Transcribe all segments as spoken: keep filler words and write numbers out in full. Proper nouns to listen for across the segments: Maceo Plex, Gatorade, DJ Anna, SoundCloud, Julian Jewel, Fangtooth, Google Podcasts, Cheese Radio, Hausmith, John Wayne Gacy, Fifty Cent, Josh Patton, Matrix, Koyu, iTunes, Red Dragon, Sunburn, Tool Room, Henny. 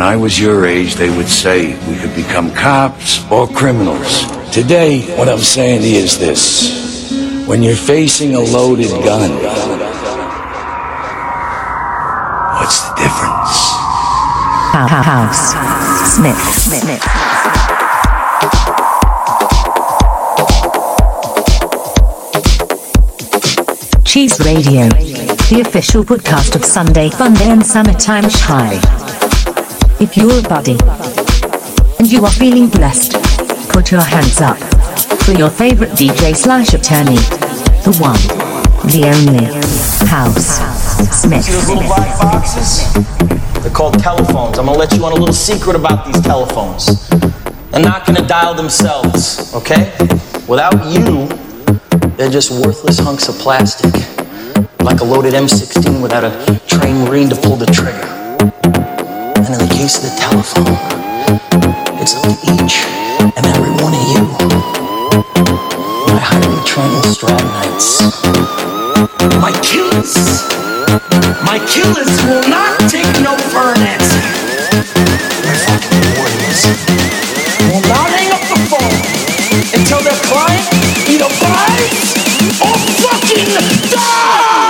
When I was your age, they would say we could become cops or criminals. Today, what I'm saying is this. When you're facing a loaded gun, what's the difference? Hausmith. Cheese Radio, the official podcast of Sunday Funday and Summertime Shy. If you're a buddy and you are feeling blessed, put your hands up for your favorite D J slash attorney, the one, the only, Hausmith. See those little black boxes? They're called telephones. I'm gonna let you on a little secret about these telephones. They're not gonna dial themselves, okay? Without you, they're just worthless hunks of plastic, like a loaded M sixteen without a trained Marine to pull the trigger. And in the case of the telephone, it's up to each and every one of you, my highly trained Stradnites, my killers, my killers will not take no for an answer. My fucking warriors will not hang up the phone until their client either buys or fucking dies!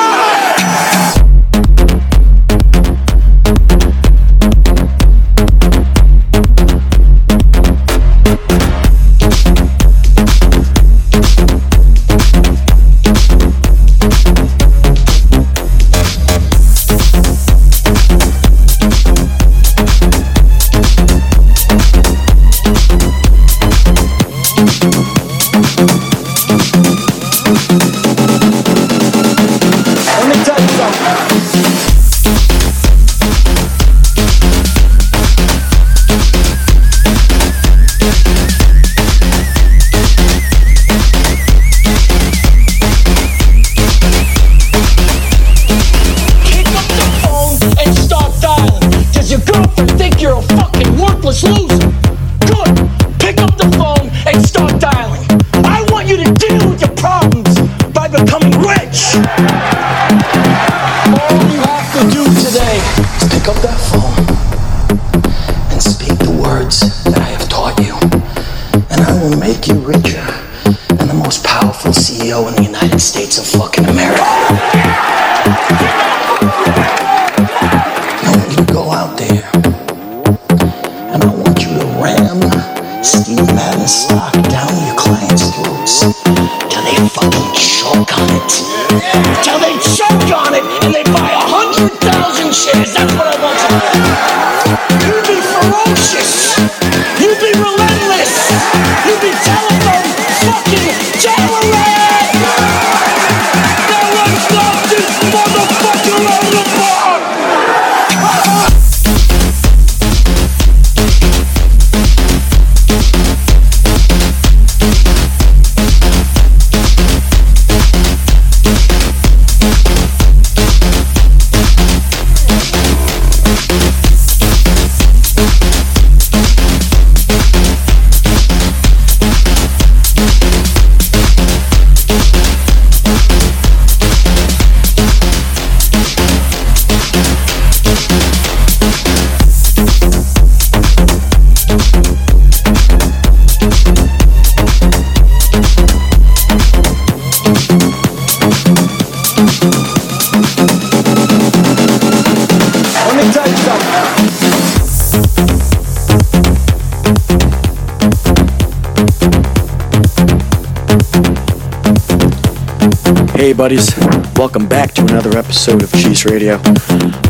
Hey buddies, welcome back to another episode of Cheese Radio.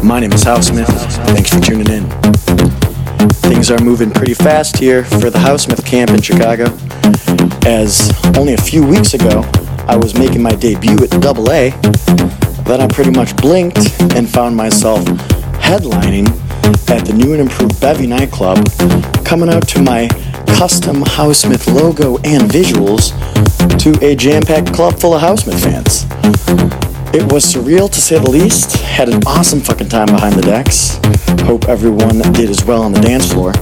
My name is Hausmith, thanks for tuning in. Things are moving pretty fast here for the Hausmith camp in Chicago, as only a few weeks ago I was making my debut at double A, then I pretty much blinked and found myself headlining at the new and improved Bevy nightclub, coming out to my custom Hausmith logo and visuals to a jam-packed club full of Hausmith fans. It was surreal to say the least. Had an awesome fucking time behind the decks. Hope everyone did as well on the dance floor.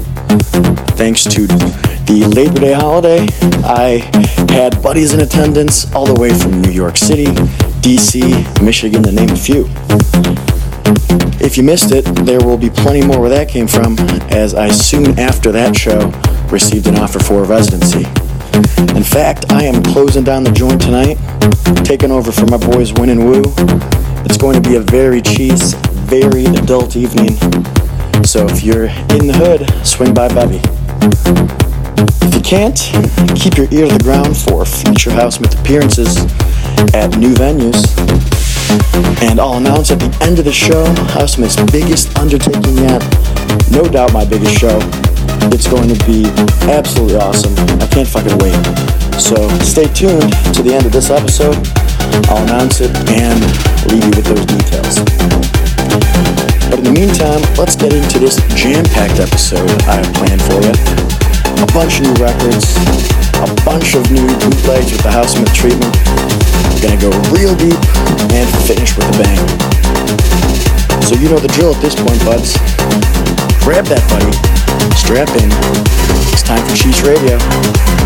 Thanks to the Labor Day holiday, I had buddies in attendance all the way from New York City, D C, Michigan, to name a few. If you missed it, there will be plenty more where that came from, as I soon after that show received an offer for a residency. In fact, I am closing down the joint tonight, taking over for my boys Win and Woo. It's going to be a very cheese, very adult evening. So if you're in the hood, swing by Bubby. If you can't, keep your ear to the ground for future Hausmith appearances at new venues. And I'll announce at the end of the show Hausmith's biggest undertaking yet, no doubt my biggest show. It's going to be absolutely awesome. I can't fucking wait. So stay tuned to the end of this episode. I'll announce it and leave you with those details. But in the meantime, let's get into this jam-packed episode I have planned for you. A bunch of new records, a bunch of new bootlegs with the Hausmith treatment. I'm gonna go real deep and finish with a bang. So you know the drill at this point, buds. Grab that buddy, strap in. It's time for Cheese Radio.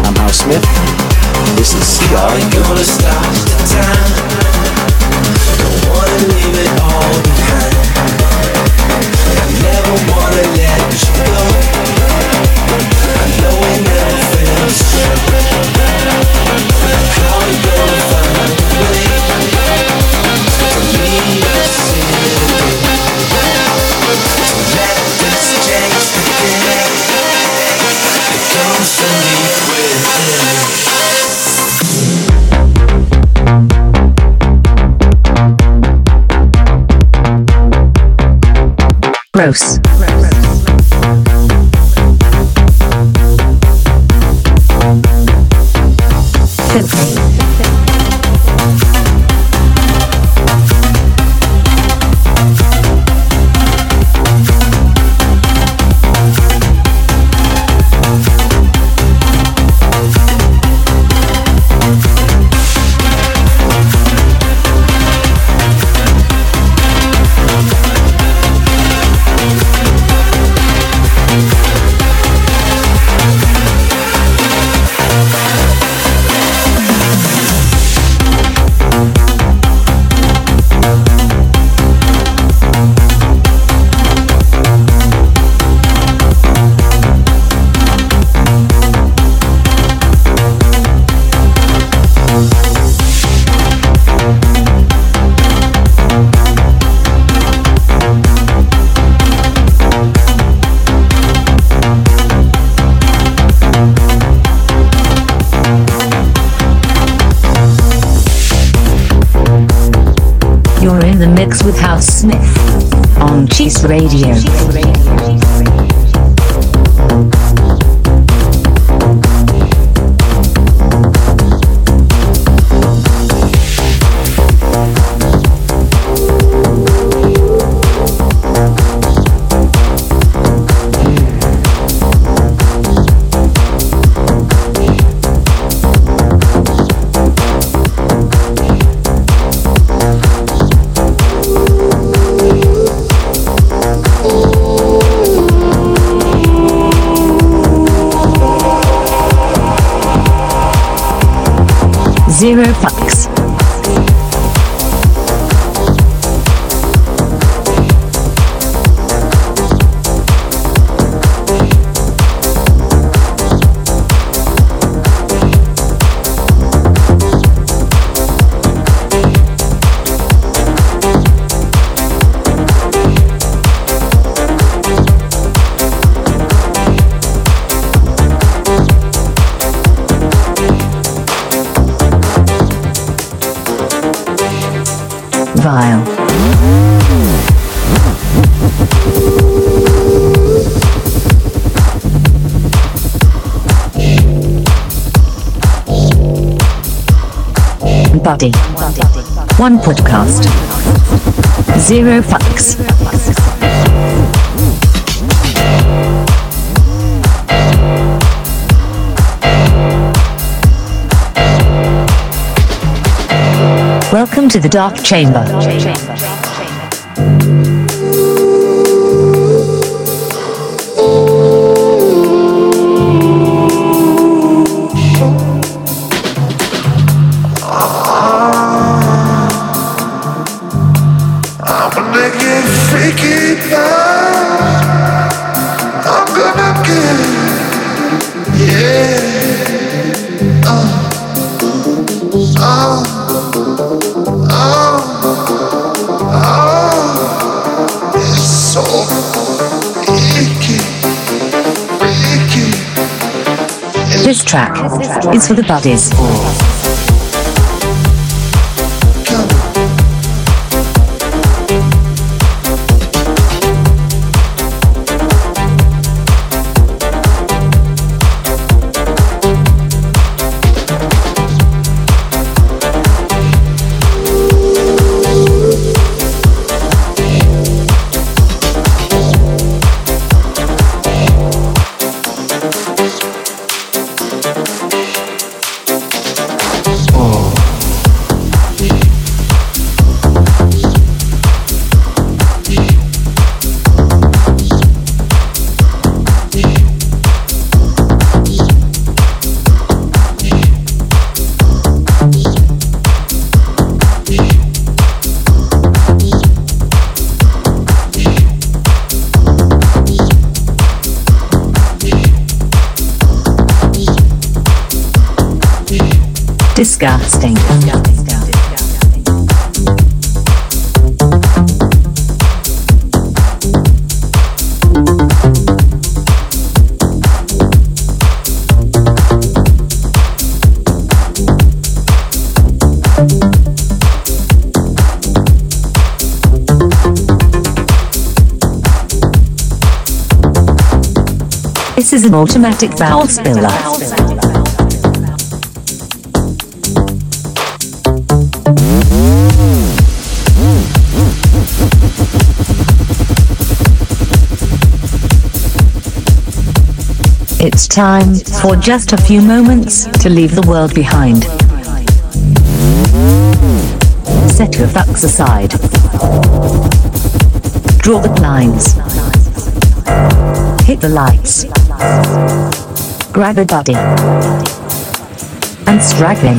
I'm Hausmith. This is C R. Are you gonna stop the time? Don't wanna leave it all behind. I never wanna let you go. I know it never feels true. How we gonna find a way for me to see to let this change begin? It goes so deep within. Gross. Filthy. With Hausmith on Cheese Radio. Cheese Radio. Zero fucks. Vile. Buddy. One podcast. Zero fucks. Welcome to the Dark Chamber. I'm gonna get This track is for the buddies. Disgusting. This is an automatic vowel spiller. It's time for just a few moments to leave the world behind. Set your thugs aside. Draw the blinds. Hit the lights. Grab a buddy. And strike them.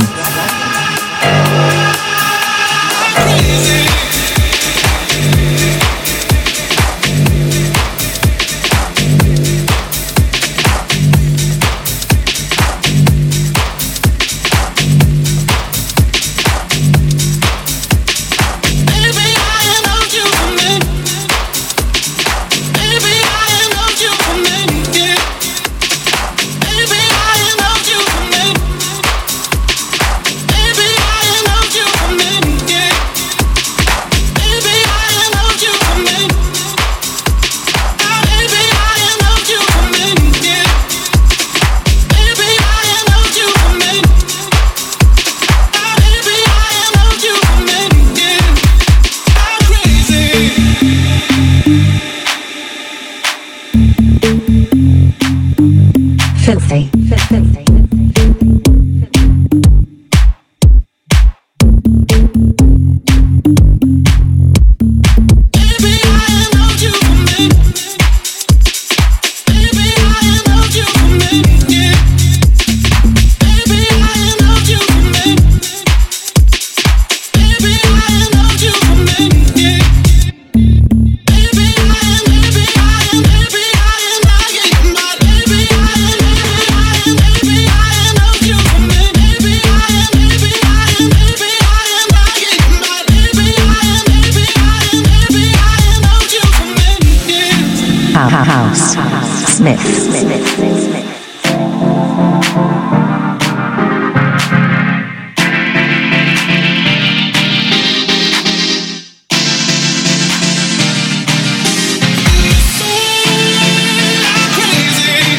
Crazy.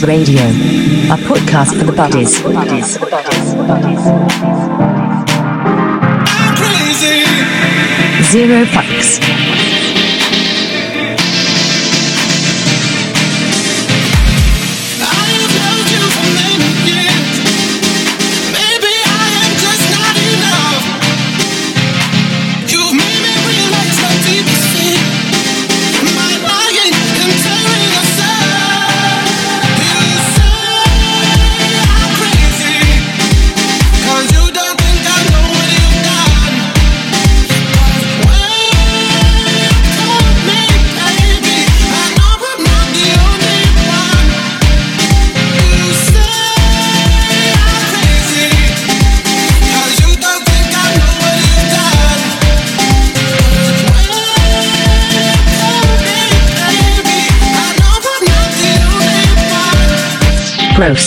Cheese Radio, a podcast for the buddies. buddies, buddies, buddies, buddies. Zero fucks. Gross.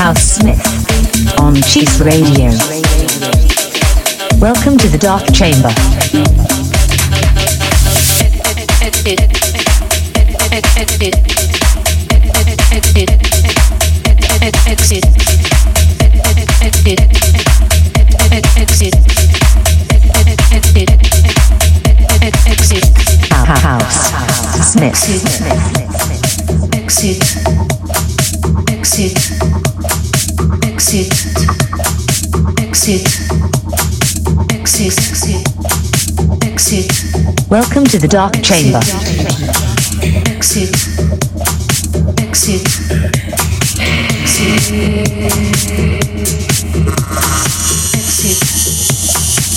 Hausmith on Cheese Radio. Welcome to the Dark Chamber. Hausmith. Exit. Exit. Exit, exit, exit, exit. Welcome to the Dark Chamber. Exit, exit,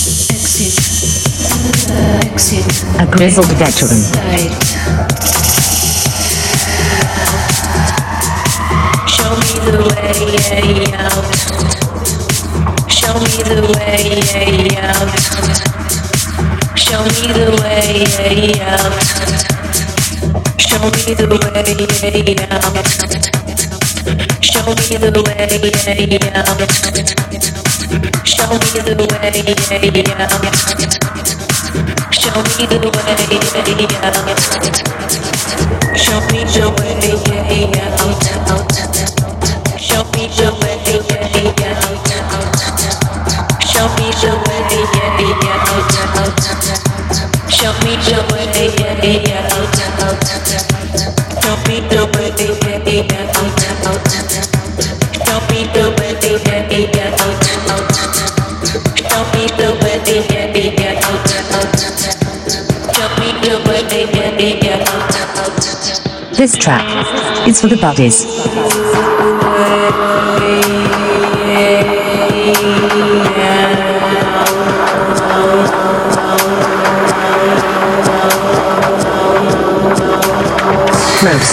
exit, exit, exit. A grizzled veteran. Show me the way out. Show me the way out. Show me the way out. Show me the way out. Show me the way out. Show me the way out. Show me the way out. Show me the way out, out. Show me the way out, out. Show me the way out, out. Show me the way out, out. Show me the way out, out. Show me the way out, out. Show me the way out, out. Show me the way out, out. This track is for the buddies. Gross.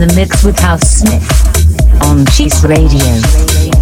the mix with Hausmith on Cheese Radio.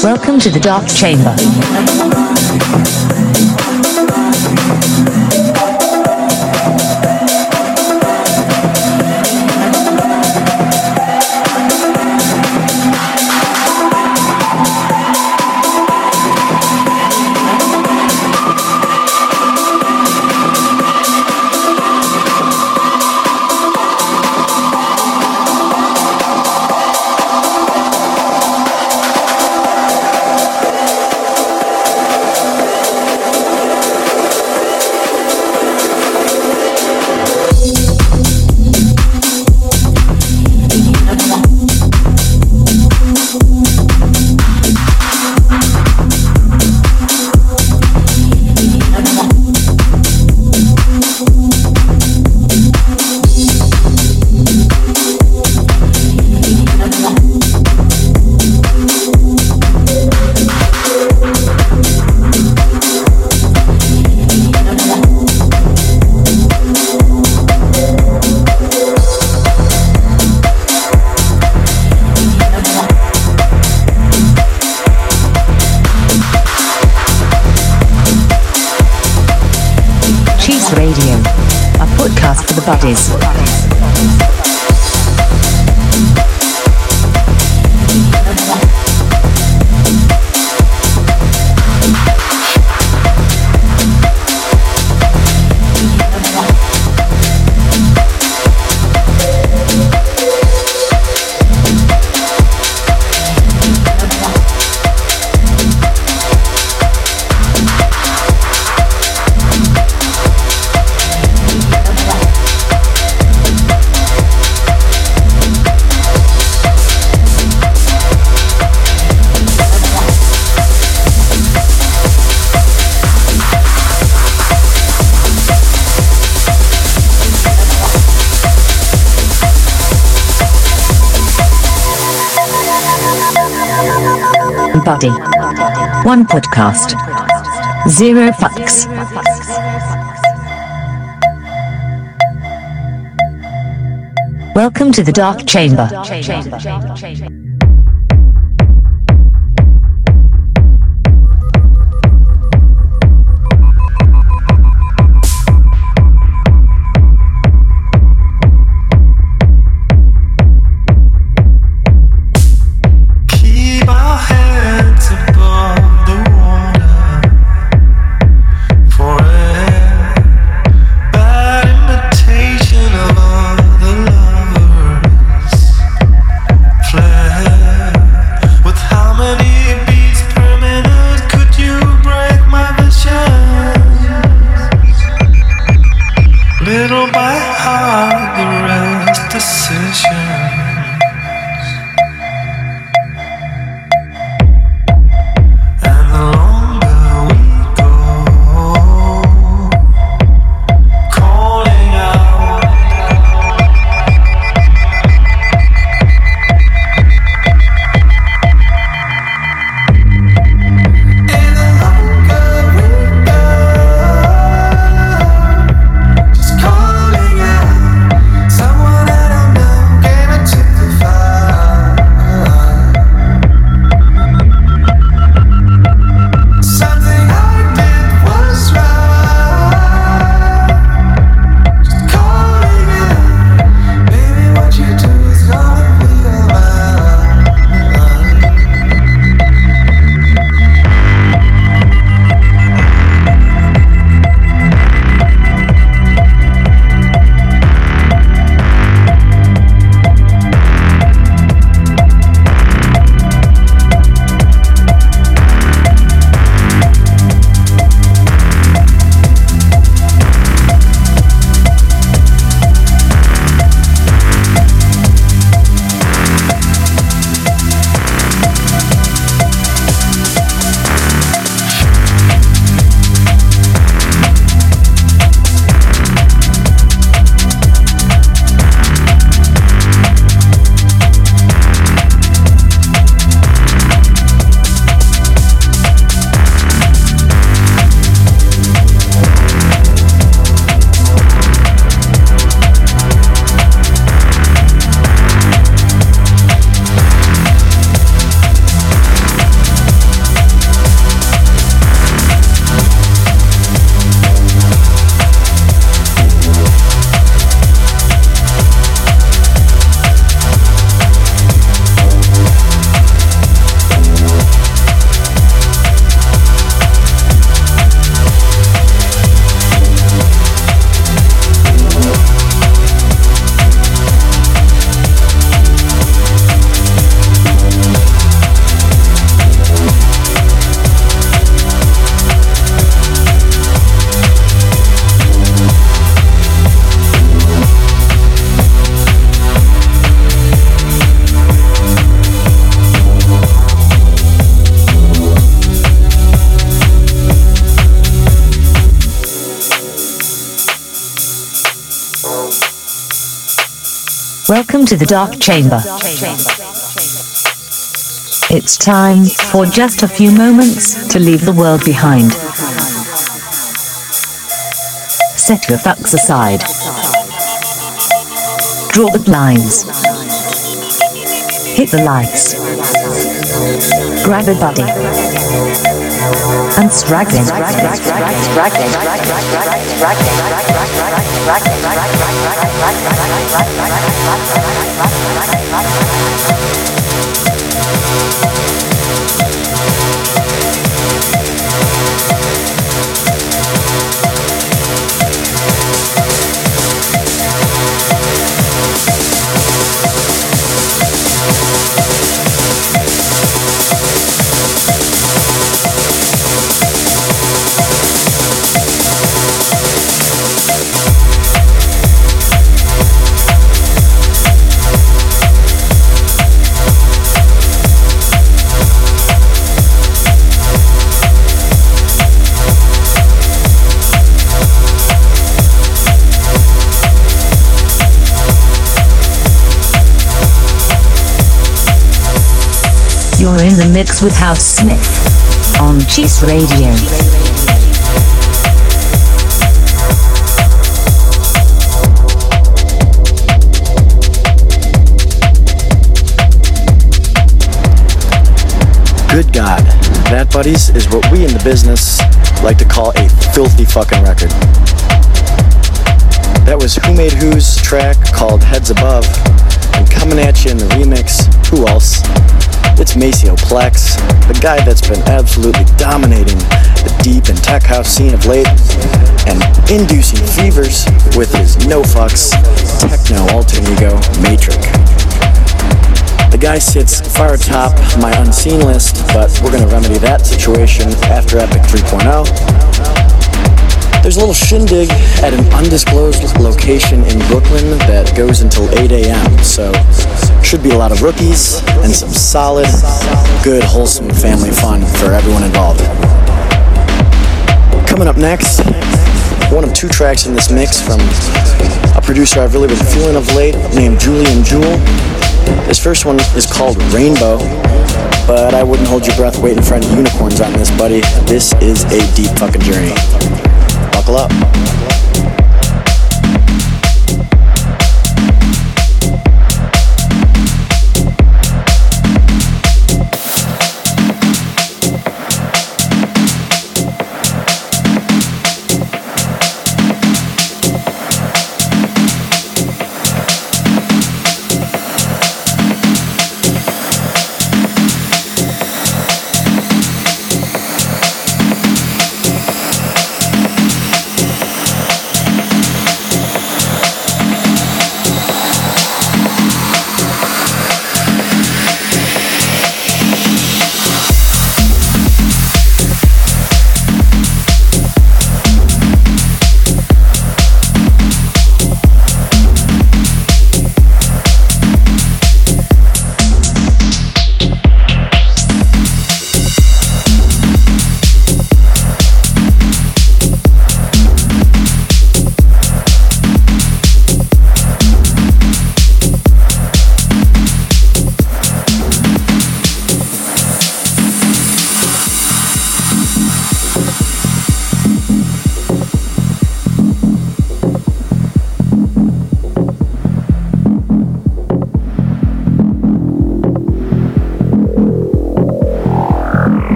Welcome to the Dark Chamber. Buddies. Buddy. One podcast. Zero fucks. Welcome to the Dark Chamber. Welcome to the Dark Chamber. It's time for just a few moments to leave the world behind. Set your fucks aside. Draw the blinds. Hit the lights. Grab a buddy. And straggle You're in the mix with Hausmith on Cheese Radio. Good God, that, buddies, is what we in the business like to call a filthy fucking record. That was Who Made Who's track called Heads Above, and coming at you in the remix, who else? It's Maceo Plex, the guy that's been absolutely dominating the deep and tech house scene of late, and inducing fevers with his no fucks techno alter ego Matrix. The guy sits far atop my unseen list, but we're going to remedy that situation after Epic three point oh. There's a little shindig at an undisclosed location in Brooklyn that goes until eight a.m. So should be a lot of rookies and some solid, good, wholesome family fun for everyone involved. Coming up next, one of two tracks in this mix from a producer I've really been feeling of late named Julian Jewel. This first one is called Rainbow, but I wouldn't hold your breath waiting for any unicorns on this, buddy. This is a deep fucking journey. Buckle up.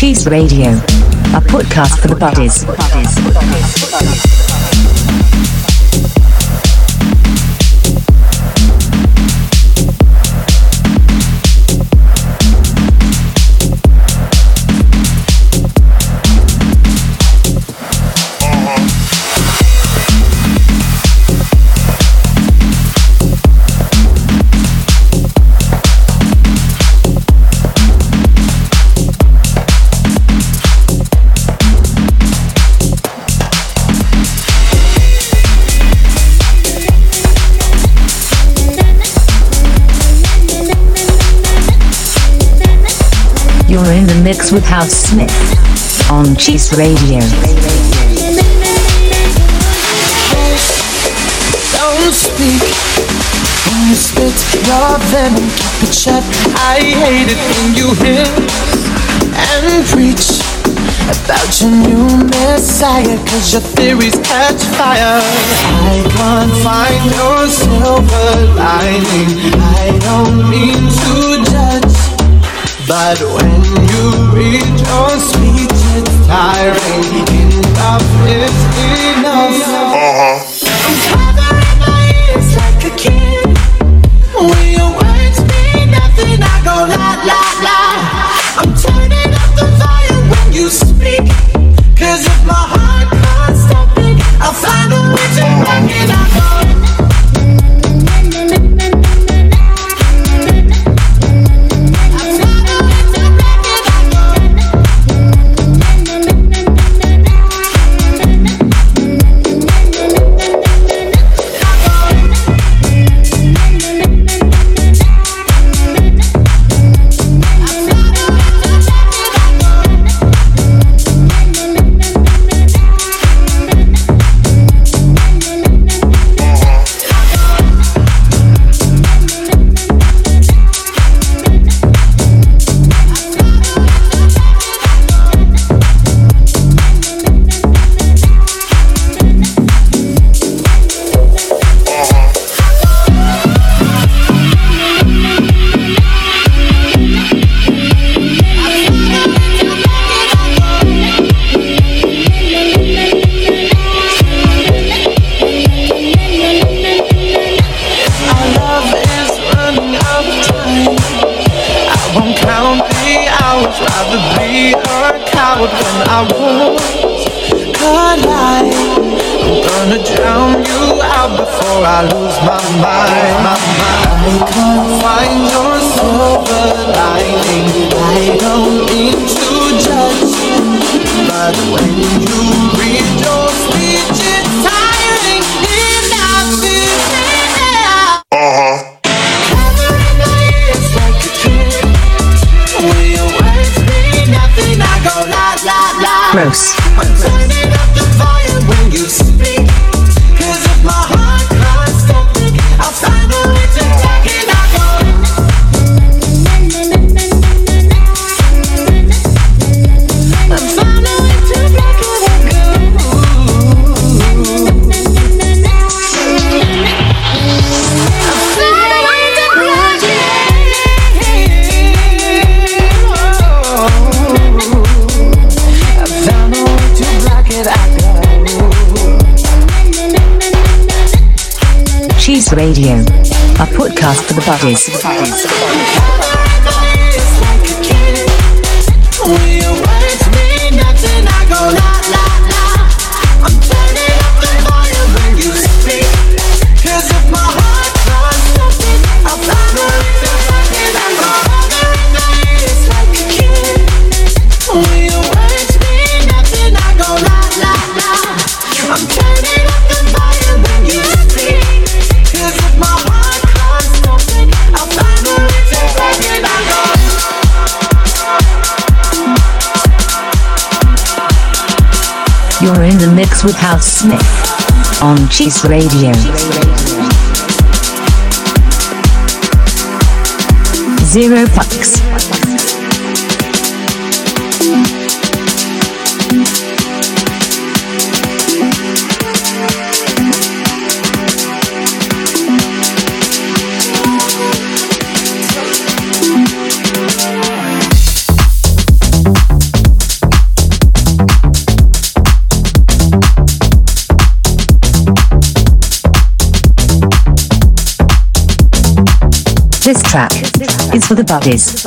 Cheese Radio, a podcast for the buddies. You're in the mix with Hausmith on Cheese Radio. Don't speak when you spit your venom, keep it shut. I hate it when you hear and preach about your new messiah, cause your theories catch fire. I can't find your silver lining. I don't mean to judge, but when you read your speech, it's tiring. Enough is enough. Uh-huh. I'm covering my ears like a kid. When your words mean nothing, I go la la la. I'm turning up the volume when you speak, cause if my heart can't stop it, I'll find a way to make it. I go Rather be a coward when I was a liar. I'm gonna drown you out before I lose my mind, my mind. Find your silver lining. I don't mean to judge, but when you read your speech, it's tiring. And I've been there. Uh-huh. Gross. I'm turning up the volume when you speak. Cause if my heart cries something, I'll find a way to take it out. I'll find a way to make it a good. I'll find a way to break it. Cheese Radio, a podcast for the buddies. You're in the mix with Hausmith on Cheese Radio. Zero bucks. This track is for the buddies.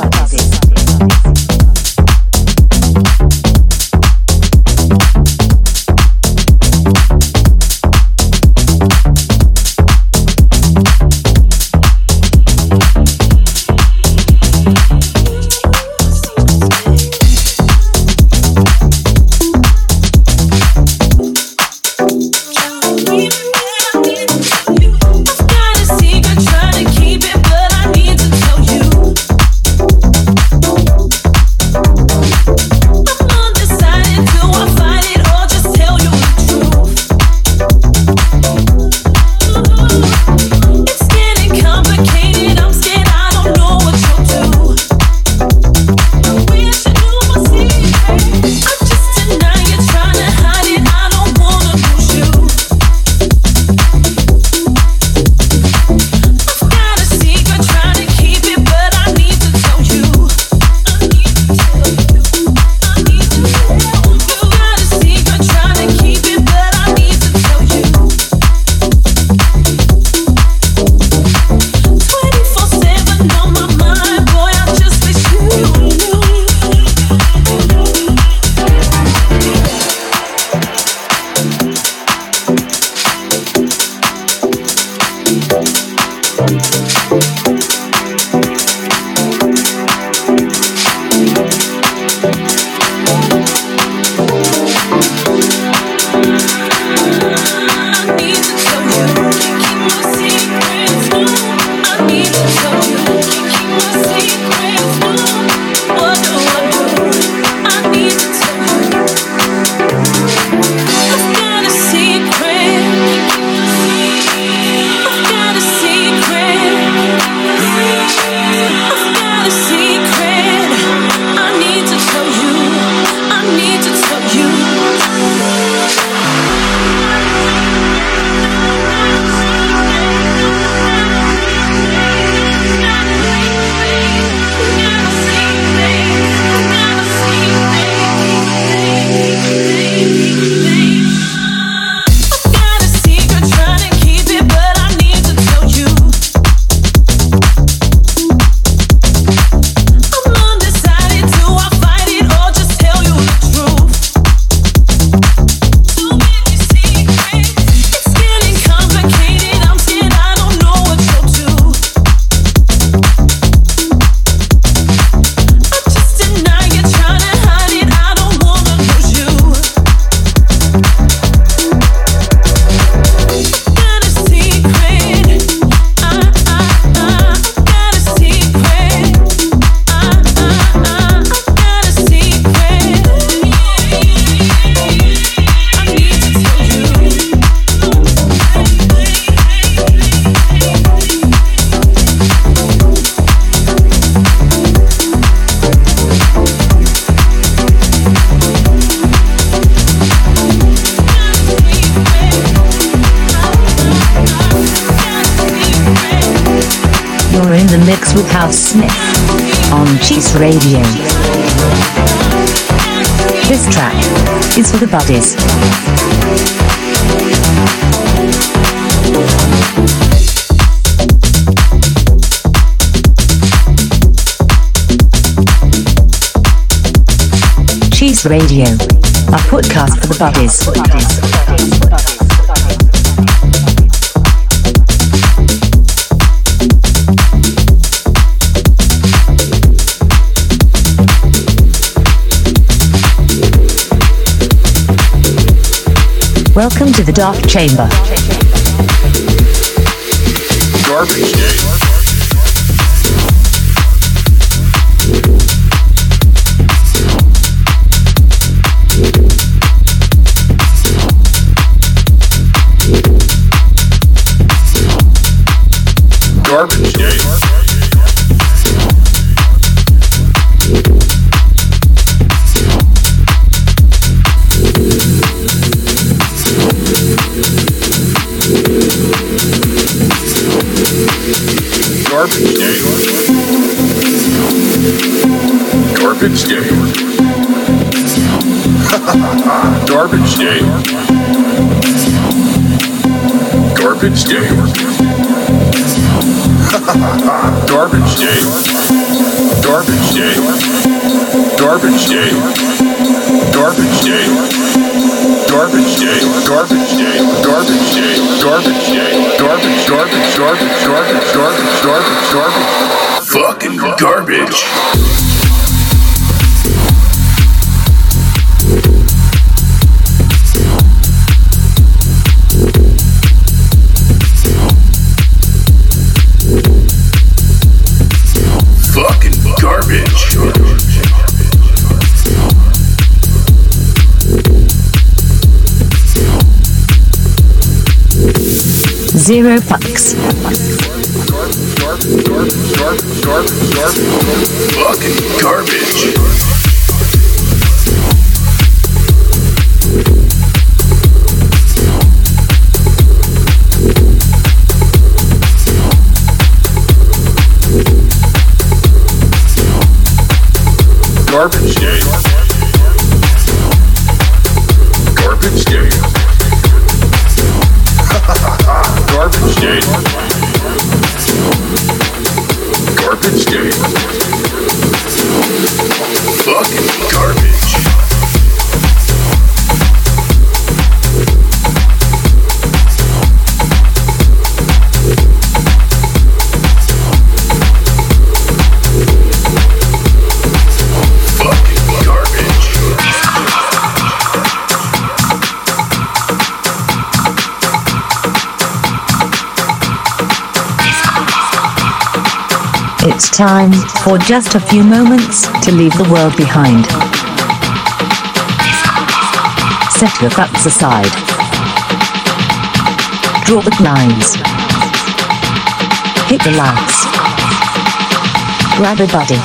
Plex with Hausmith on Cheese Radio. This track is for the buddies. Cheese Radio, a podcast for the buddies. Welcome to the Dark Chamber. Garbage Day. Garbage Day. Garbage Day. Garbage Day. Garbage Day. Garbage Day. Garbage Day. Garbage Day. Garbage Day. Garbage Day. Garbage Day. Garbage Day. Garbage Day. Garbage Day. Garbage. Garbage. Garbage. Garbage. Garbage. Garbage. Garbage. Fucking garbage. Zero fucks. Fucking garbage. Garbage Day. Garbage Day. Garbage Day. Garbage Day. Fucking garbage. It's time for just a few moments to leave the world behind. Set your fucks aside. Draw the lines. Hit the lights. Grab a buddy.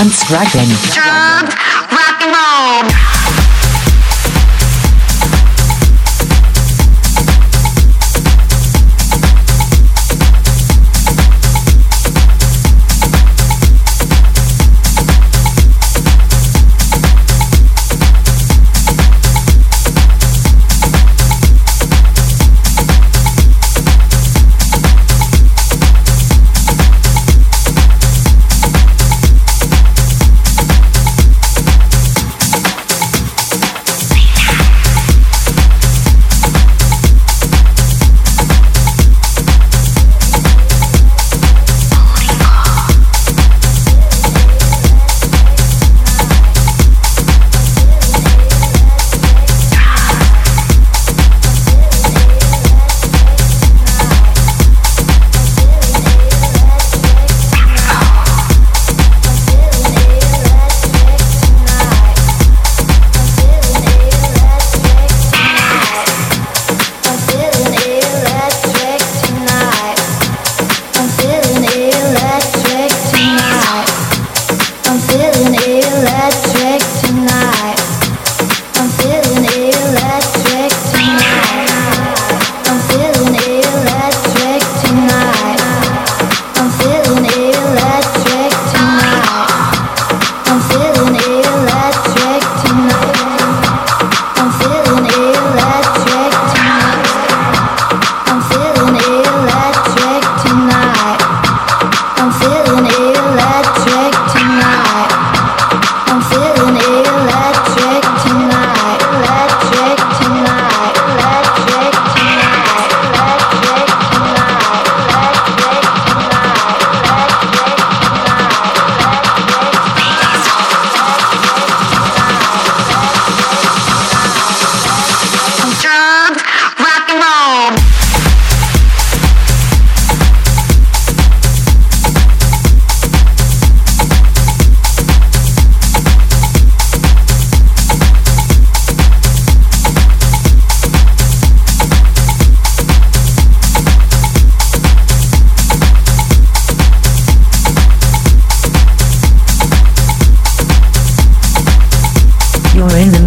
And straggle in. Rock and roll.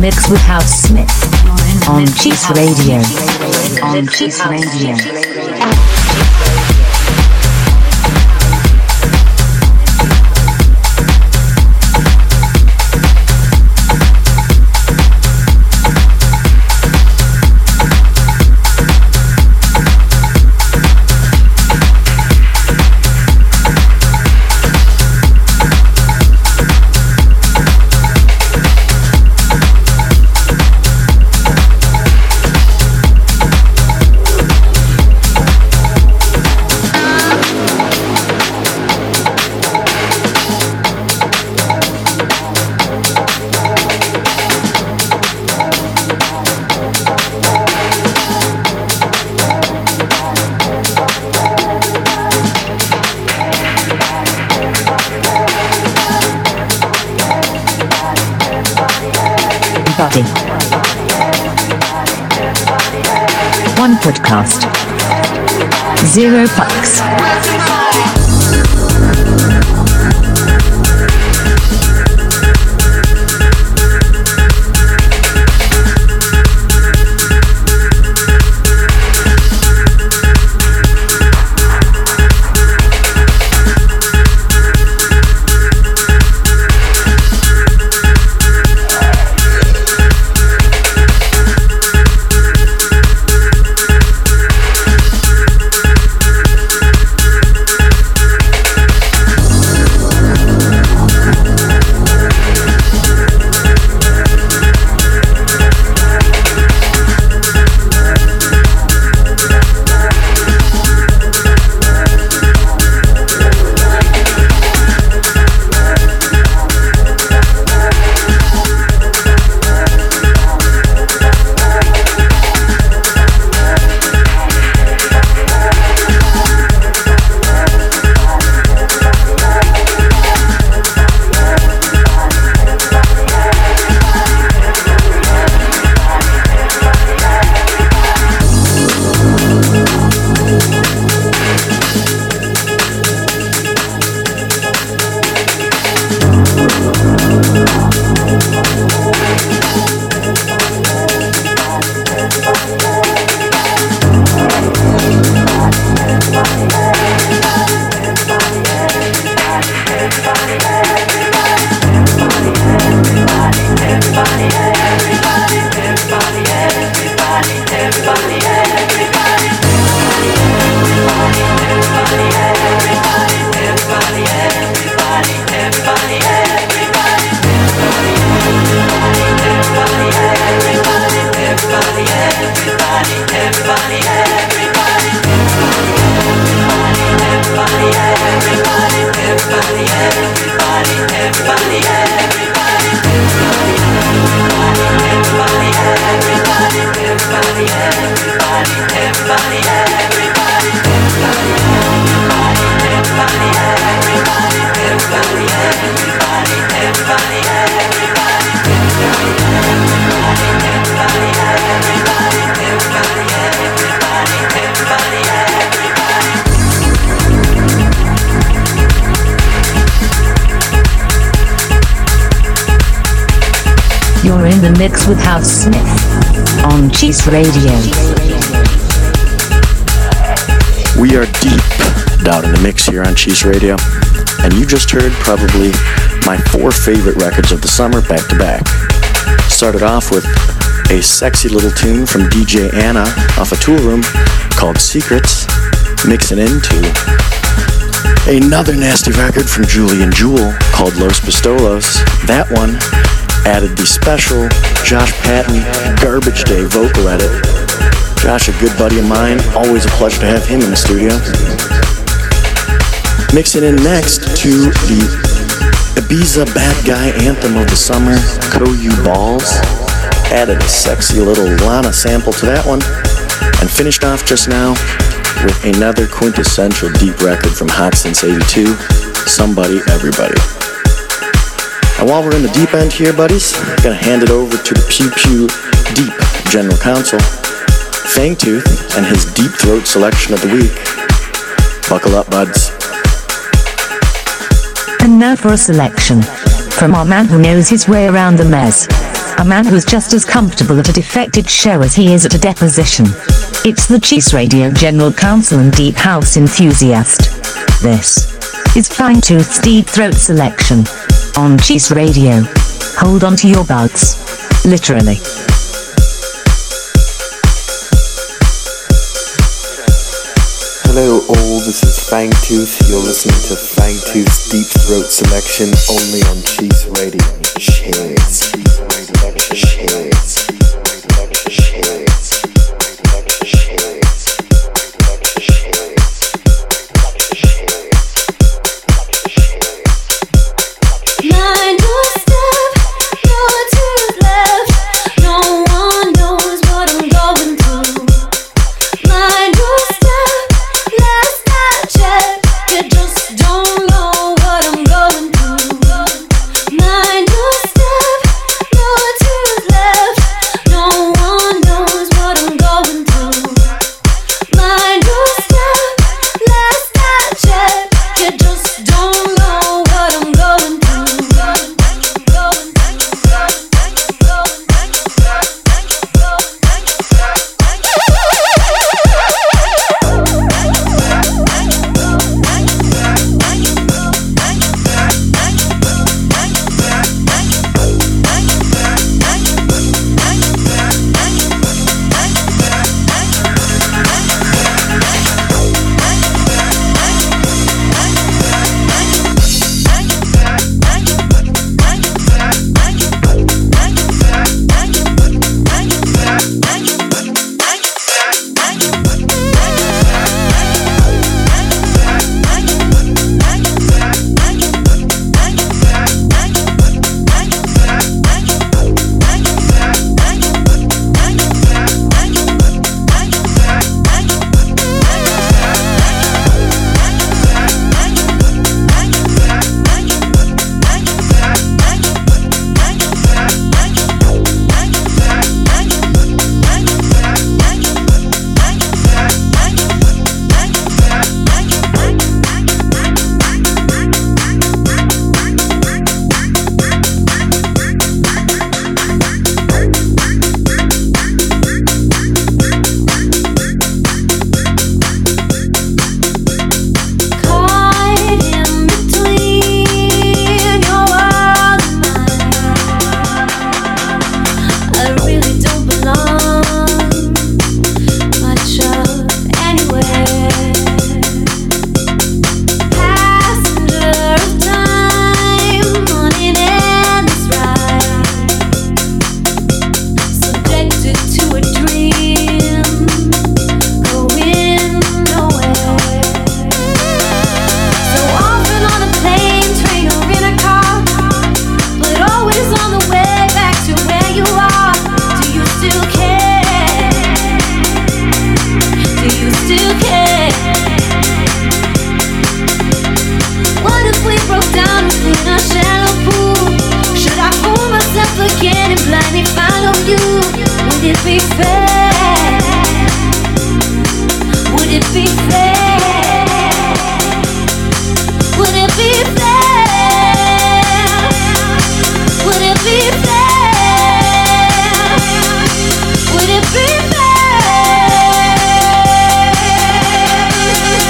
mix with Hausmith on Cheese Radio. On Cheese Radio. One podcast, zero bucks. Mix with Hausmith on Cheese Radio. We are deep down in the mix here on Cheese Radio, and you just heard probably my four favorite records of the summer back to back. Started off with a sexy little tune from D J Anna off a Tool Room called Secrets, mixing into another nasty record from Julian Jewel called Los Pistolos. That one added the special Josh Patton Garbage Day vocal edit. Josh, a good buddy of mine, always a pleasure to have him in the studio. Mixing in next to the Ibiza Bad Guy Anthem of the Summer, Koyu Balls. Added a sexy little Lana sample to that one. And finished off just now with another quintessential deep record from Hot Since eighty-two, Somebody Everybody. And while we're in the deep end here, buddies, I'm going to hand it over to the Pew Pew Deep General Counsel, Fangtooth, and his Deep Throat selection of the week. Buckle up, buds. And now for a selection from our man who knows his way around the mess. a man who's just as comfortable at a defected show as he is at a deposition. It's the Cheese Radio General Counsel and Deep House Enthusiast. This is Fangtooth's Deep Throat Selection on Cheese Radio. Hold on to your buds. Literally. Hello all, this is Fangtooth. You're listening to Fangtooth's Deep Throat Selection only on Cheese Radio. Cheers. Cheers. Cheers.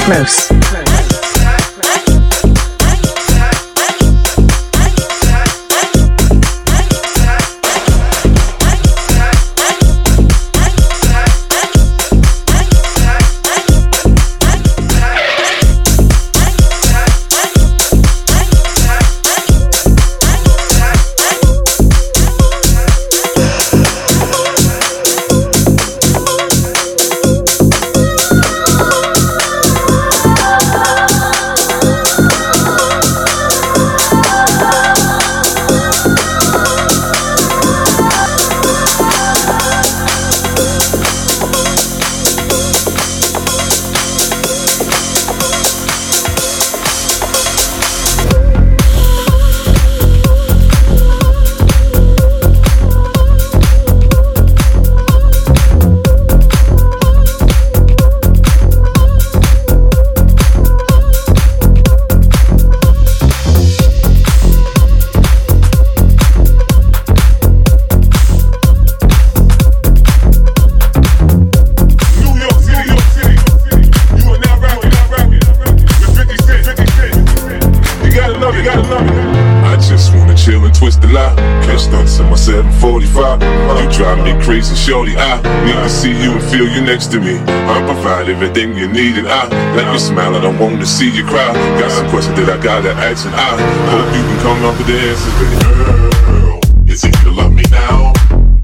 Gross. love it. I just wanna chill and twist the lie. Catch stunts in my seven forty-five. You drive me crazy, shorty. I need to see you and feel you next to me. I provide everything you need, and I let you smile, and I wanna see you cry. Got some questions that I gotta ask, and I hope you can come up with the answers, baby. Girl, it's if you love me now.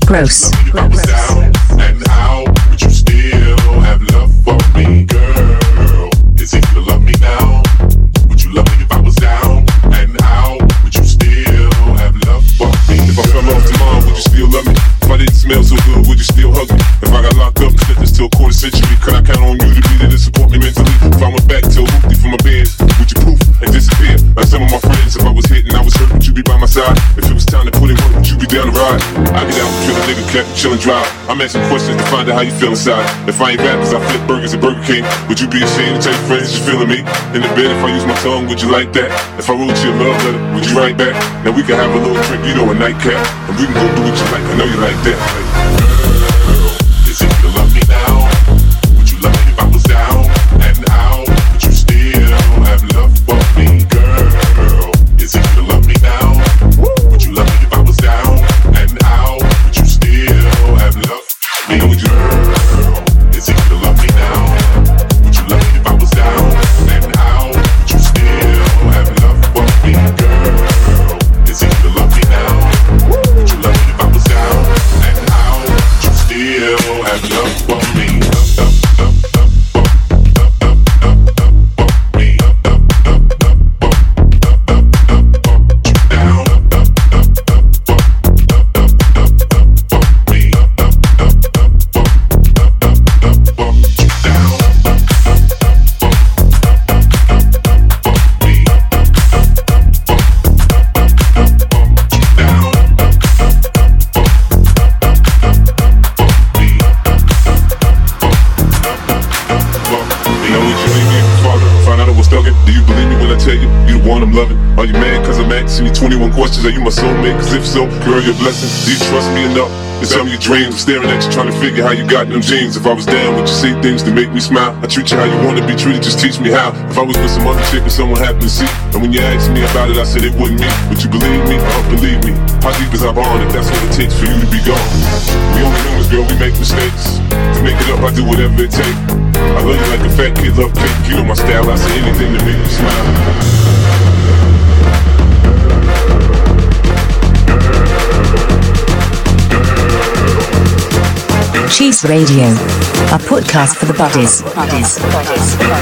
Gross. Love you if I was down, and how would you still have love for me, girl? It's if you love me now. Would you love me if I was down, and how would you still have love for me? If I fell off tomorrow, would you still love me? If I didn't smell so good, would you still hug me? If I got locked up, shit, it's still a quarter century. Could I count on you to be there to support me mentally? If I went back to a hoopty for my bed, would you poof and disappear? Like some of my friends, if I was hit and I was hurt, would you be by my side? If it was time to put in work, would you be down to ride? I get out and kill a nigga, kept chill and drive. I'm asking questions to find out how you feel inside. If I ain't rappers, I flip burgers at Burger King. Would you be ashamed to tell your friends you're feeling me? In the bed, if I use my tongue, would you like that? If I wrote you a love letter, would you write back? Now we can have a little drink, you know, a nightcap, and we can go do what you like. I know you like that. Girl, is it you love me now? Would you love me if I was down? And how would you still have love for me? Girl, is it you love me now? Would you love me if I was down? And how would you still have love for me? Girl, is it you love me now? Would you love me if I was down? And how would you still have love for me? Girl, is it you love me now? Would you love me if I was down? And how would you still have love for me? twenty-one questions, are you my soulmate? Cause if so, girl, your blessing. Do you trust me enough? It's all your dreams. I'm staring at you, trying to figure how you got them jeans. If I was down, would you say things to make me smile? I treat you how you want to be treated, just teach me how. If I was with some other chick and someone happened to see, and when you asked me about it, I said it wasn't me. Would you believe me? I don't believe me. How deep is our bond if that's what it takes for you to be gone? We only humans, girl, we make mistakes. To make it up, I do whatever it takes. I love you like a fat kid love cake. You know my style, I say anything to make you smile. Cheese Radio, a podcast for the buddies. buddies, buddies, buddies, buddies, buddies.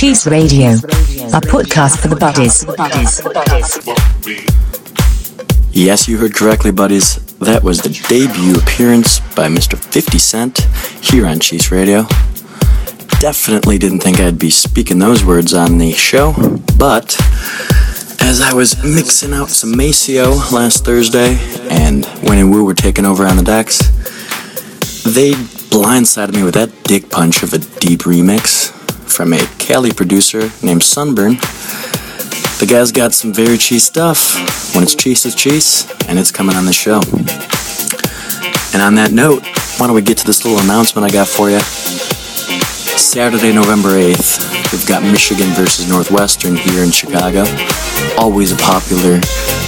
Cheese Radio, a podcast for the buddies. Yes, you heard correctly, buddies. That was the debut appearance by Mister fifty cent here on Cheese Radio. Definitely didn't think I'd be speaking those words on the show, but as I was mixing out some Maceo last Thursday and Win and Woo were taking over on the decks, they blindsided me with that dick punch of a deep remix from a Cali producer named Sunburn. The guy's got some very cheese stuff. When it's cheese, it's cheese, and it's coming on the show. And on that note, why don't we get to this little announcement I got for you? Saturday, November eighth, we've got Michigan versus Northwestern here in Chicago. Always a popular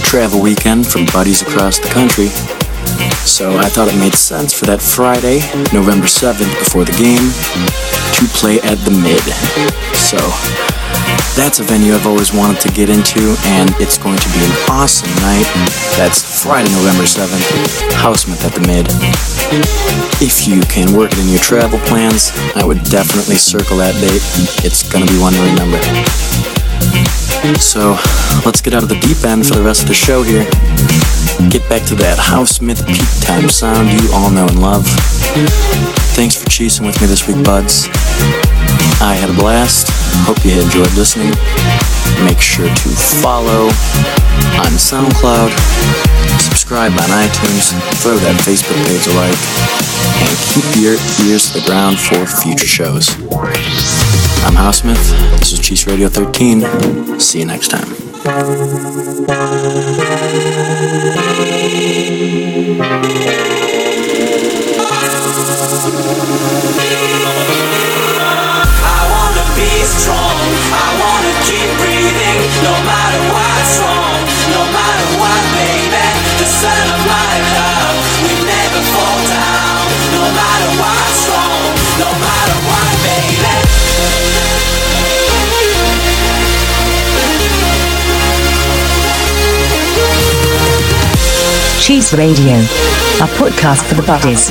travel weekend from buddies across the country. So I thought it made sense for that Friday, November seventh, before the game, to play at the Mid. So that's a venue I've always wanted to get into, and it's going to be an awesome night. That's Friday, November seventh, Hausmith at the Mid. If you can work it in your travel plans, I would definitely circle that date. It's going to be one to remember. So let's get out of the deep end for the rest of the show here. Get back to that Hausmith peak time sound you all know and love. Thanks for cheesing with me this week, buds. I had a blast. Hope you enjoyed listening. Make sure to follow on SoundCloud, subscribe on iTunes, throw that Facebook page a like, and keep your ears to the ground for future shows. I'm Hausmith. This is Cheese Radio thirteen. See you next time. Strong, I wanna keep breathing, no matter what's wrong, no matter what, baby. The sun of my love, we never fall down, no matter what's wrong, no matter what, baby. Cheese Radio, a podcast for the buddies.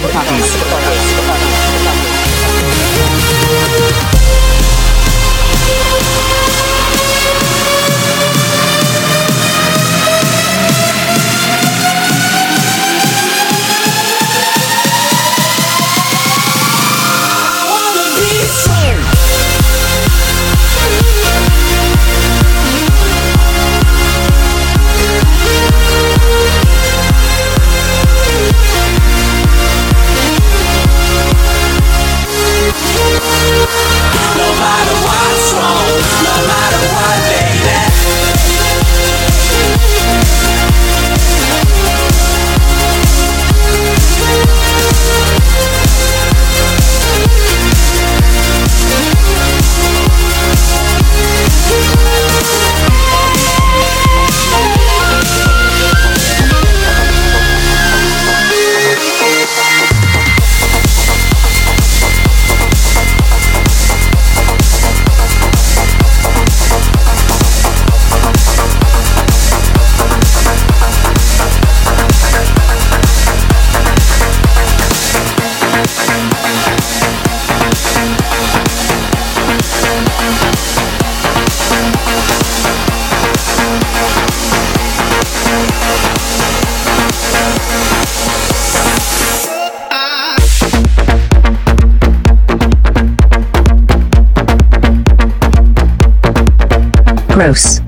Gross.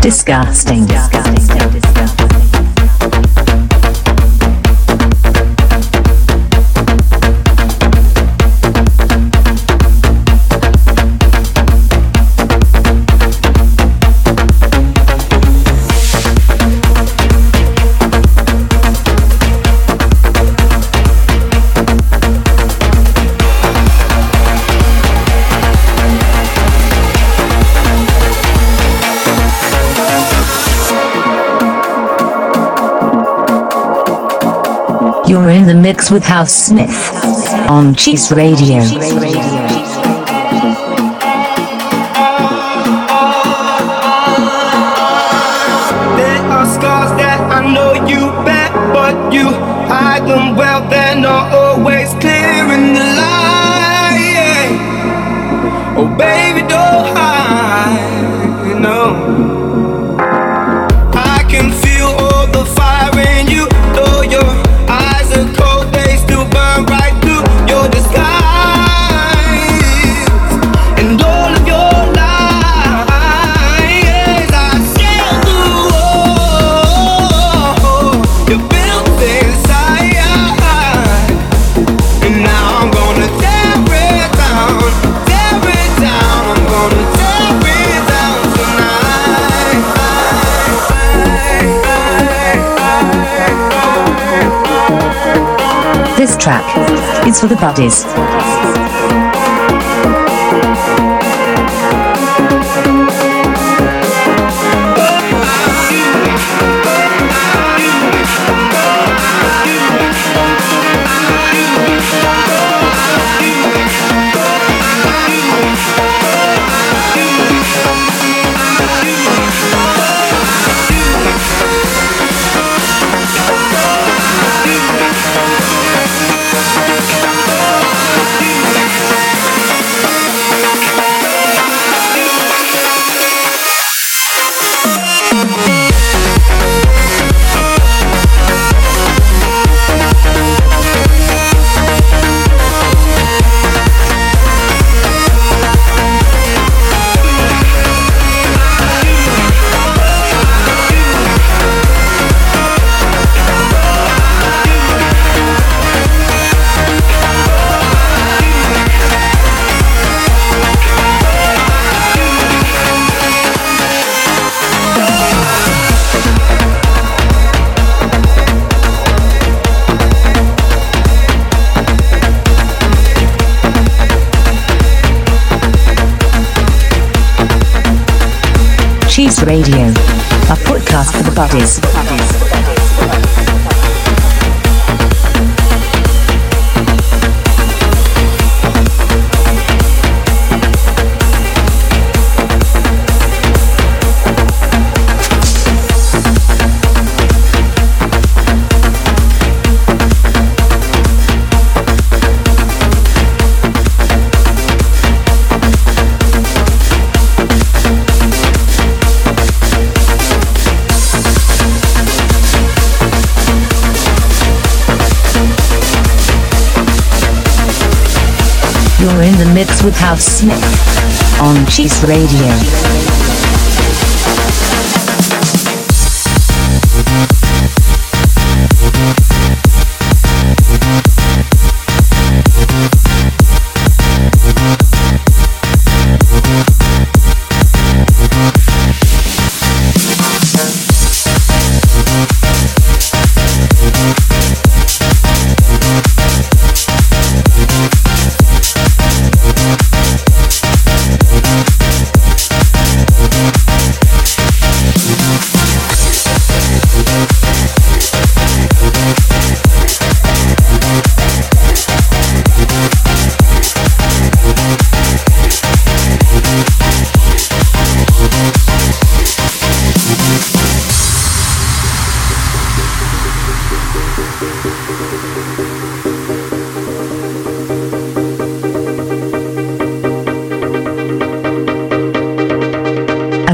Disgusting. You're in the mix with Hausmith on Cheese Radio. Cheese Radio. There are scars that I know you bet, but you hide them well. They're not always clear in the light. Oh, baby, don't hide. No. track. It's for the buddies. Cheese Radio, a podcast for the buddies. You're in the mix with Hausmith on Cheese Radio.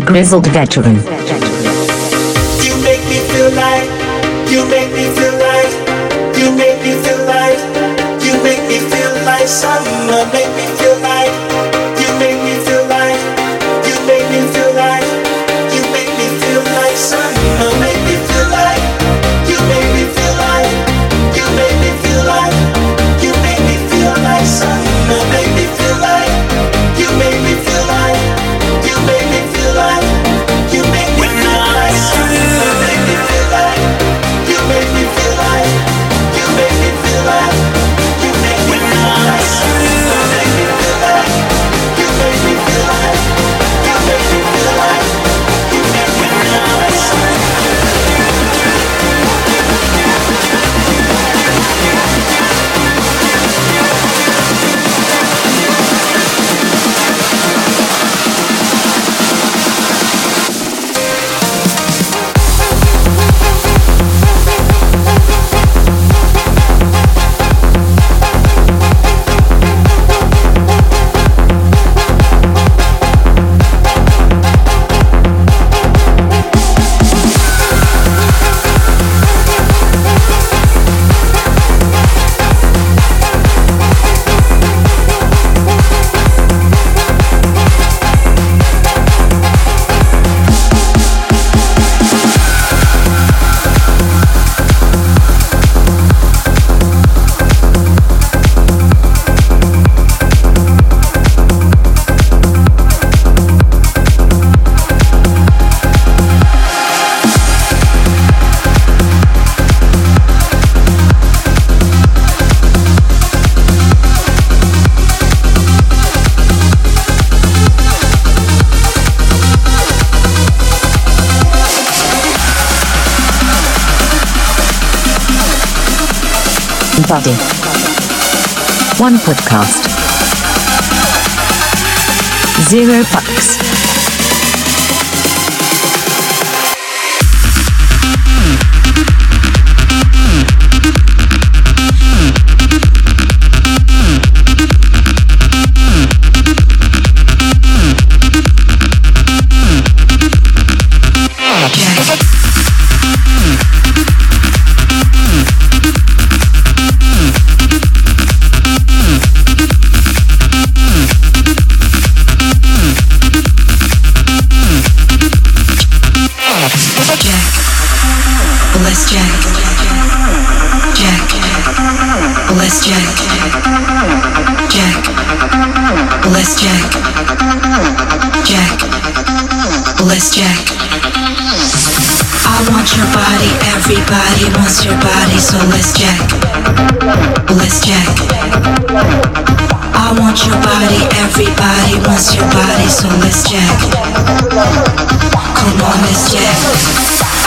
Grizzled veteran. You make me feel like, you make me feel like, you make me feel like, you make me feel like summer, make me feel like, you make me feel like, you make me feel like, you make me feel like summer, make me feel like, you make me feel like, you make me feel like, you make me feel like summer, make me feel like, you make me feel like, you make me feel like. You make me feel like, you make me feel like, you make me feel like. party. One podcast. Zero bucks. Everybody wants your body, so let's jack. Let's jack. I want your body, everybody wants your body, so let's jack. Come on, let's jack. I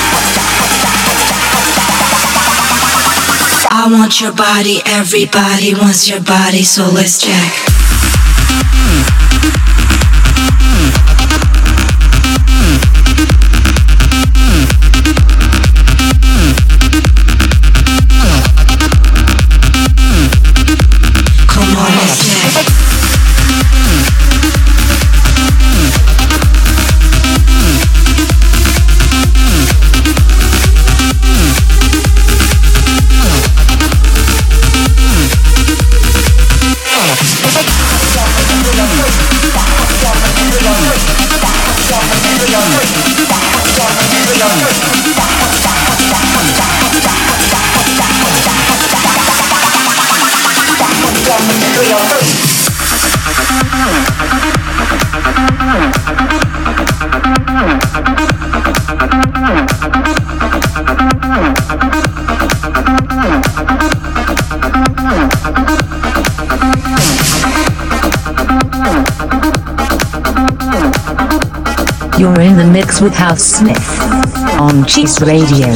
I want your body. Everybody wants your body, so let's jack. You're in the mix with Hausmith on Cheese Radio.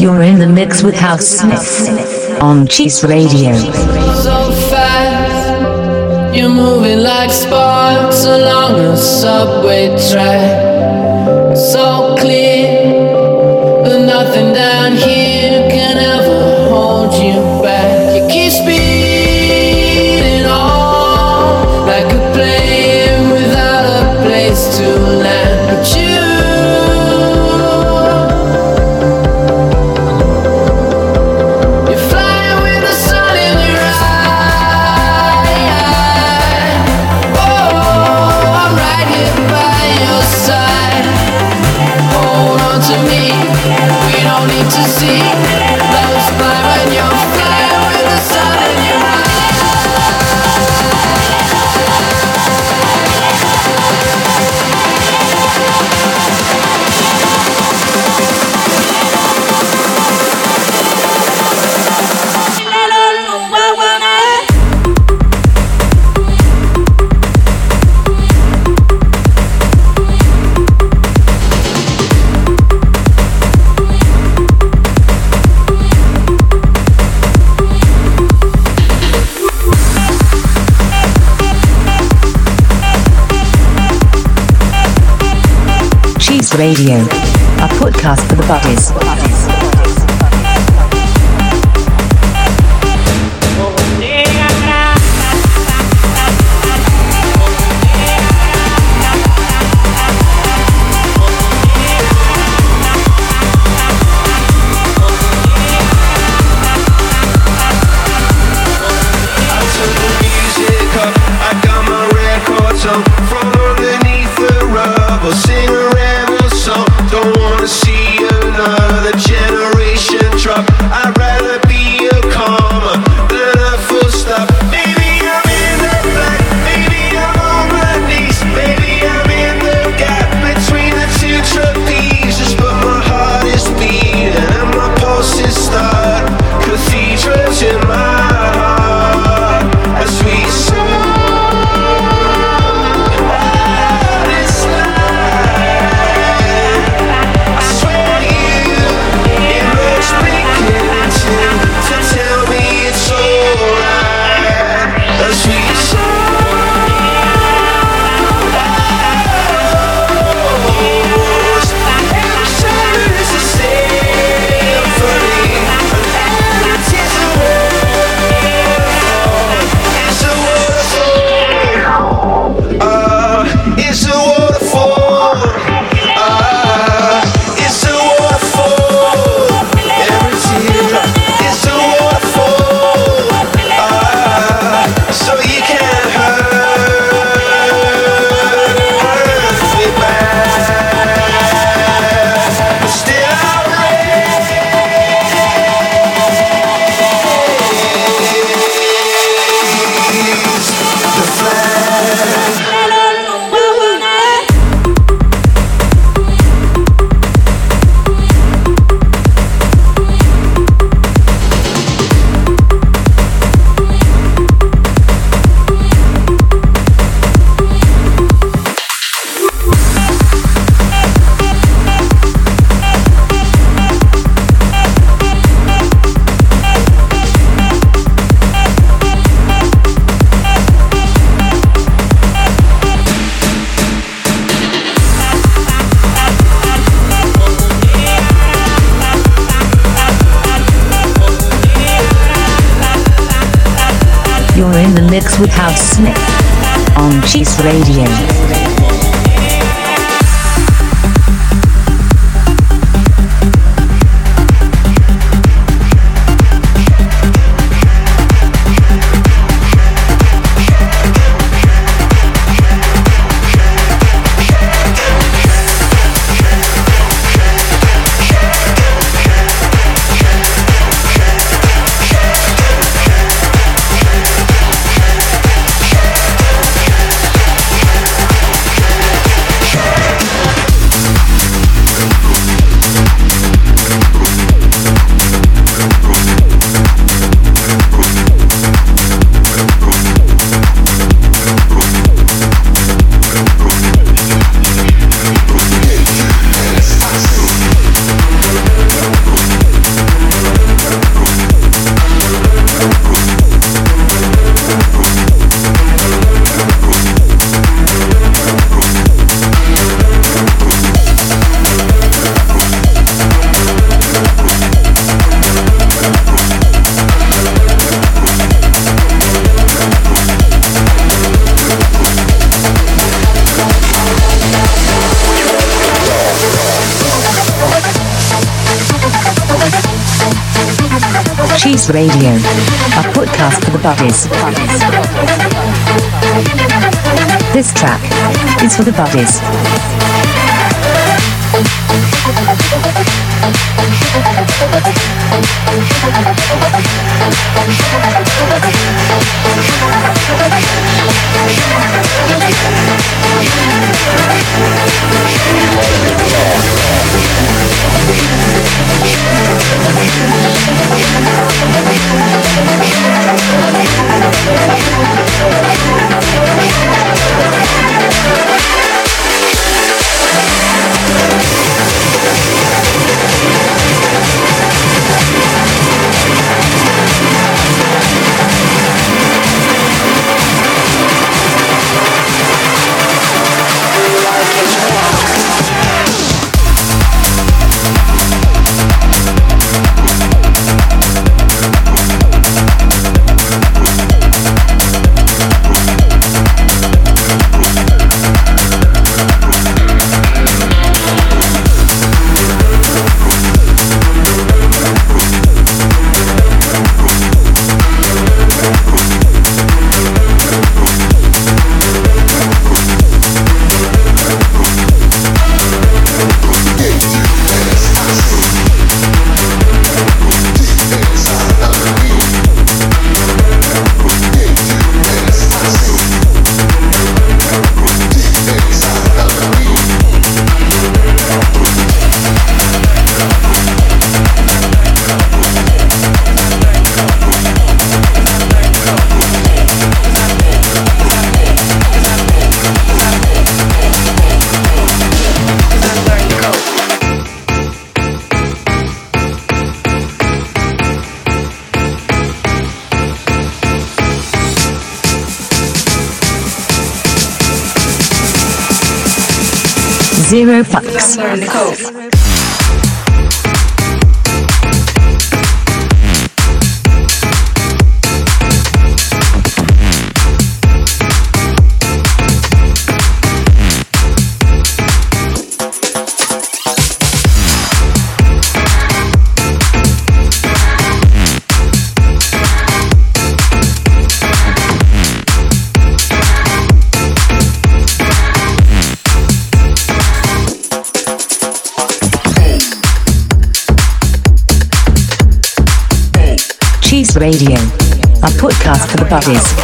You're in the mix with Hausmith on Cheese Radio. So fast, you're moving like sparks along a subway track. So clear, but nothing down here can ever hold you back. You keep speeding on like a plane without a place to land. But you Radio, a podcast for the buddies. With Hausmith on Cheese Radio. Cheese Radio, a podcast for the buddies. This track is for the buddies. Zero fucks. Cheese Radio, a podcast for the buddies.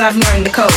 I've learned the code.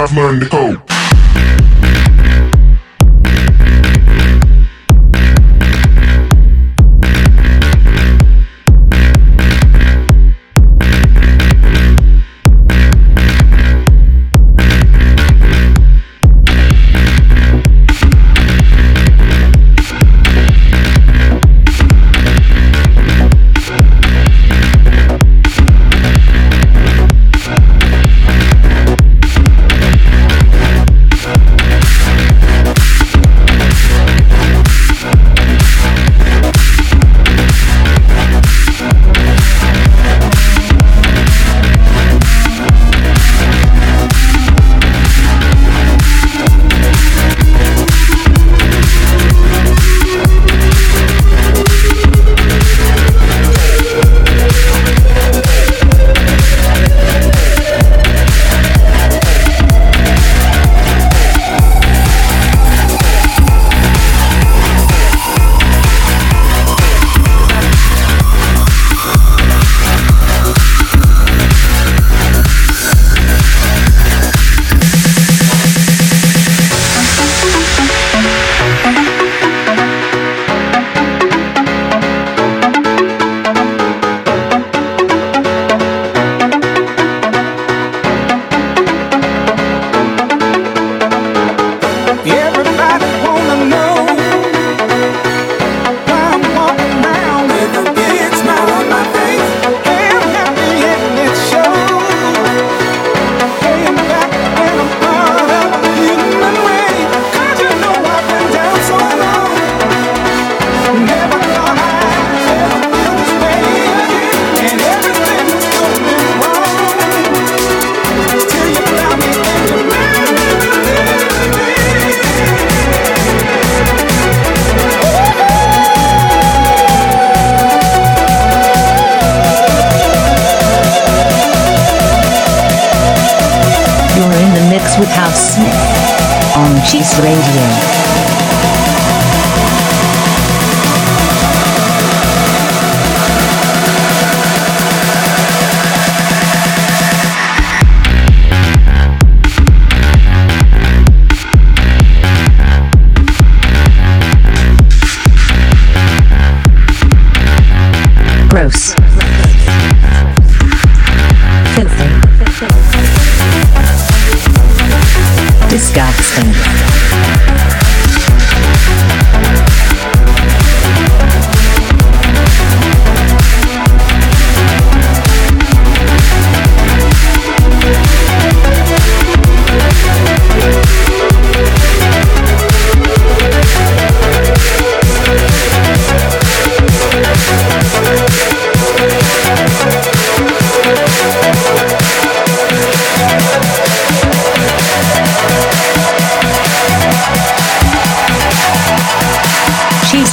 I've learned the code.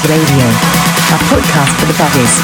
Radio, a podcast for the buddies.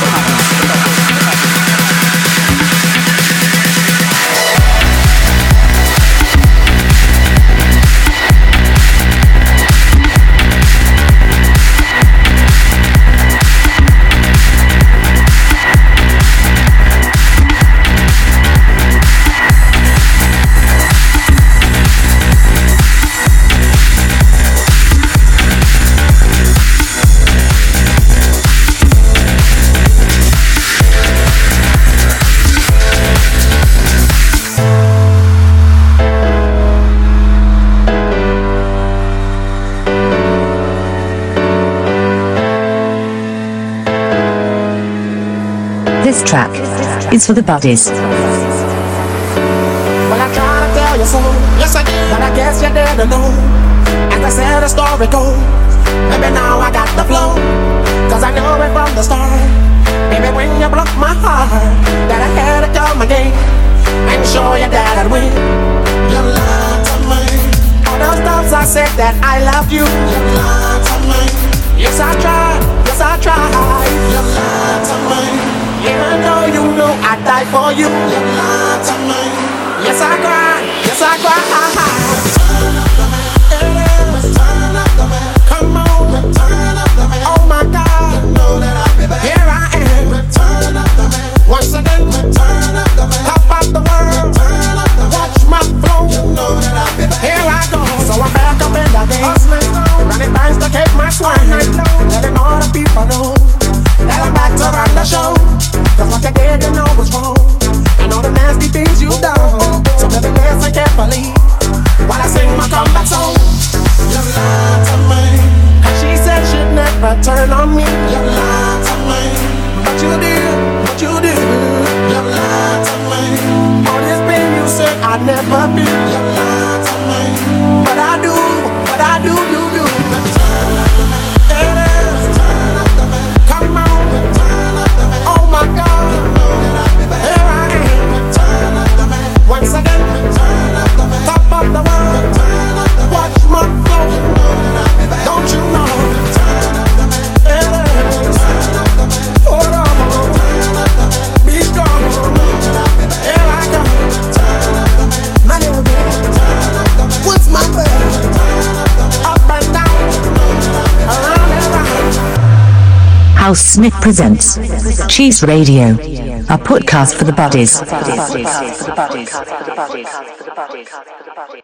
This track is for the buddies. Well, I try to tell you so, yes I did, but I guess you didn't know. As I said, the story goes, maybe now I got the flow, cause I knew it from the start. Maybe when you broke my heart, that I had to come again and show you that I'd win. You lied to me. All those times I said that I loved you, you lied to me. Yes I tried, yes I tried, you lied to me. Even though you know I died for you, you lied to me. Yes I cried, yes I cried. Turn up the man, turn up the man. Come on, turn up the man. Oh my God, you know that I'll be back. Here I am, turn up the man. Once again, turn up the man. Top of the world, turn up the man. Watch my flow, you know that I'll be back. Here I go, so I'm back up in the game. Hustling, running bands to keep my swing. Letting all the people know that I'm back to run the show. Cause what you did, you know was wrong, and all the nasty things you've done. So baby, listen carefully while I sing my comeback song. You lied to me. Cause she said she'd never turn on me. You lied to me. But you did, but you did. You lied to me. All this pain you said I'd never be. You lied to me. But I do, but I do, do, do. Hausmith presents Cheese Radio, a podcast for the buddies.